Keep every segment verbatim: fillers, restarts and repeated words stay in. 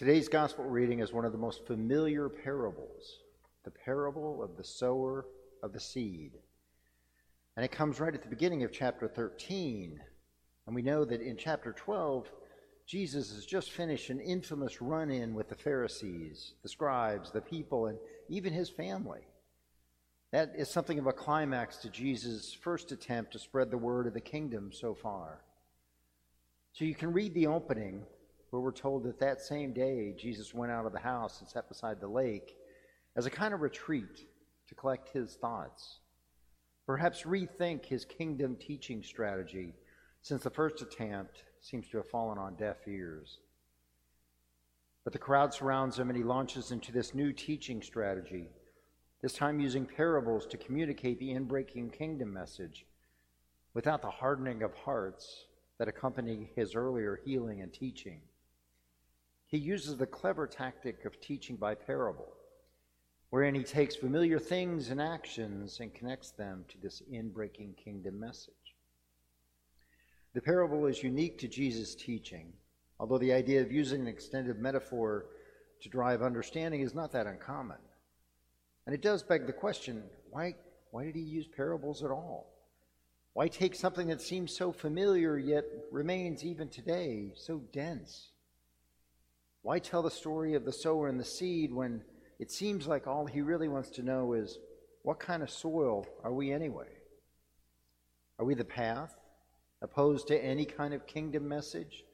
Today's gospel reading is one of the most familiar parables, the parable of the sower of the seed. And it comes right at the beginning of chapter thirteen. And we know that in chapter twelve, Jesus has just finished an infamous run-in with the Pharisees, the scribes, the people, and even his family. That is something of a climax to Jesus' first attempt to spread the word of the kingdom so far. So you can read the opening where we're told that that same day Jesus went out of the house and sat beside the lake as a kind of retreat to collect his thoughts, perhaps rethink his kingdom teaching strategy, since the first attempt seems to have fallen on deaf ears. But the crowd surrounds him and he launches into this new teaching strategy, this time using parables to communicate the in-breaking kingdom message without the hardening of hearts that accompany his earlier healing and teaching. He uses the clever tactic of teaching by parable, wherein he takes familiar things and actions and connects them to this in-breaking kingdom message. The parable is unique to Jesus' teaching, although the idea of using an extended metaphor to drive understanding is not that uncommon. And it does beg the question, why, why did he use parables at all? Why take something that seems so familiar yet remains even today so dense? Why tell the story of the sower and the seed when it seems like all he really wants to know is, what kind of soil are we anyway? Are we the path? Opposed to any kind of kingdom message,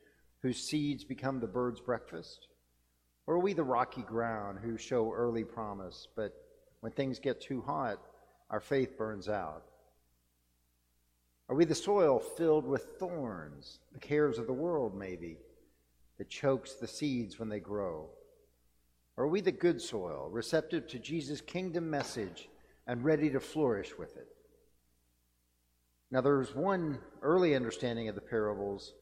whose seeds become the bird's breakfast? Or are we the rocky ground who show early promise, but when things get too hot, our faith burns out? Are we the soil filled with thorns, the cares of the world maybe, that chokes the seeds when they grow? Or are we the good soil, receptive to Jesus' kingdom message and ready to flourish with it? Now, there's one early understanding of the parables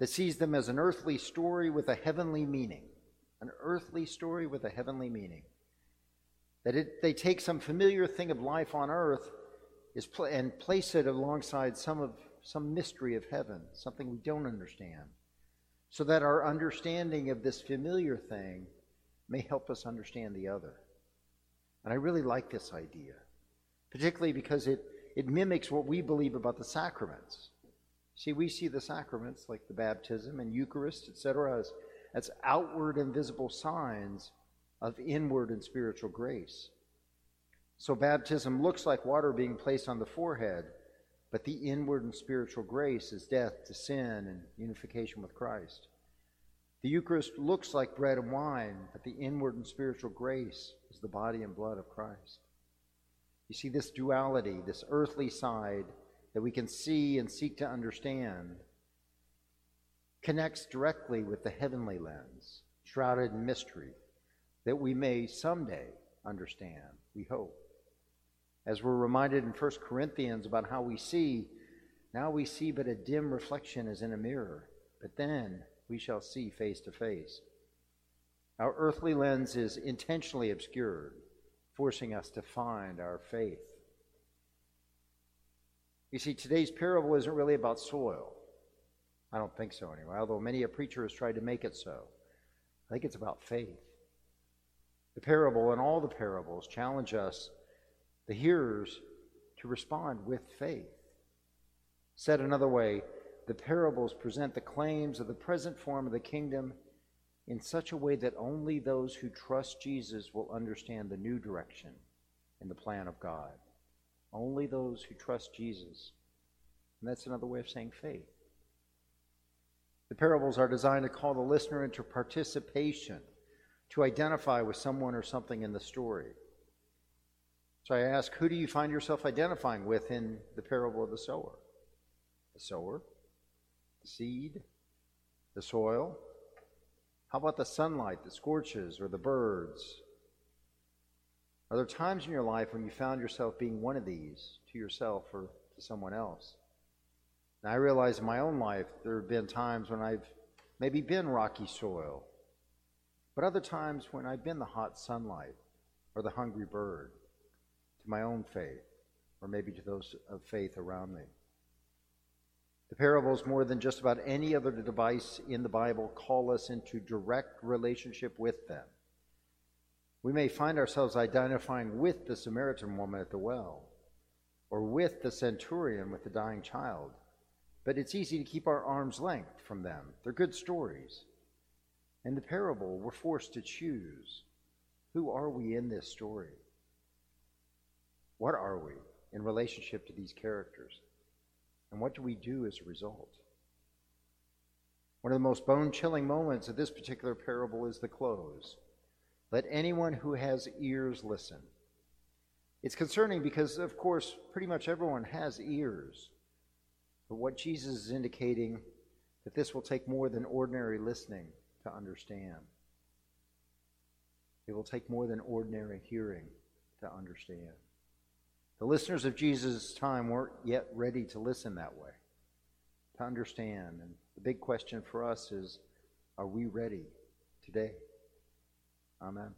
that sees them as an earthly story with a heavenly meaning, an earthly story with a heavenly meaning, that it, they take some familiar thing of life on earth is pl- and place it alongside some of some mystery of heaven, something we don't understand, so that our understanding of this familiar thing may help us understand the other. And I really like this idea, particularly because it It mimics what we believe about the sacraments. See, we see the sacraments like the baptism and Eucharist, et cetera, as, as outward and visible signs of inward and spiritual grace. So baptism looks like water being placed on the forehead, but the inward and spiritual grace is death to sin and unification with Christ. The Eucharist looks like bread and wine, but the inward and spiritual grace is the body and blood of Christ. You see this duality, this earthly side that we can see and seek to understand connects directly with the heavenly lens, shrouded in mystery, that we may someday understand, we hope. As we're reminded in First Corinthians about how we see, now we see but a dim reflection as in a mirror, but then we shall see face to face. Our earthly lens is intentionally obscured, forcing us to find our faith. You see, today's parable isn't really about soil. I don't think so anyway, although many a preacher has tried to make it so. I think it's about faith. The parable and all the parables challenge us, the hearers, to respond with faith. Said another way, the parables present the claims of the present form of the kingdom in such a way that only those who trust Jesus will understand the new direction in the plan of God. Only those who trust Jesus. And that's another way of saying faith. The parables are designed to call the listener into participation, to identify with someone or something in the story. So I ask, who do you find yourself identifying with in the parable of the sower? The sower, the seed, the soil. How about the sunlight that scorches or the birds? Are there times in your life when you found yourself being one of these to yourself or to someone else? Now, I realize in my own life there have been times when I've maybe been rocky soil, but other times when I've been the hot sunlight or the hungry bird to my own faith or maybe to those of faith around me. The parables, more than just about any other device in the Bible, call us into direct relationship with them. We may find ourselves identifying with the Samaritan woman at the well, or with the centurion with the dying child, but it's easy to keep our arm's length from them. They're good stories. In the parable, we're forced to choose. Who are we in this story? What are we in relationship to these characters? And what do we do as a result? One of the most bone-chilling moments of this particular parable is the close. Let anyone who has ears listen. It's concerning because, of course, pretty much everyone has ears. But what Jesus is indicating, that this will take more than ordinary listening to understand. It will take more than ordinary hearing to understand. The listeners of Jesus' time weren't yet ready to listen that way, to understand. And the big question for us is, are we ready today? Amen.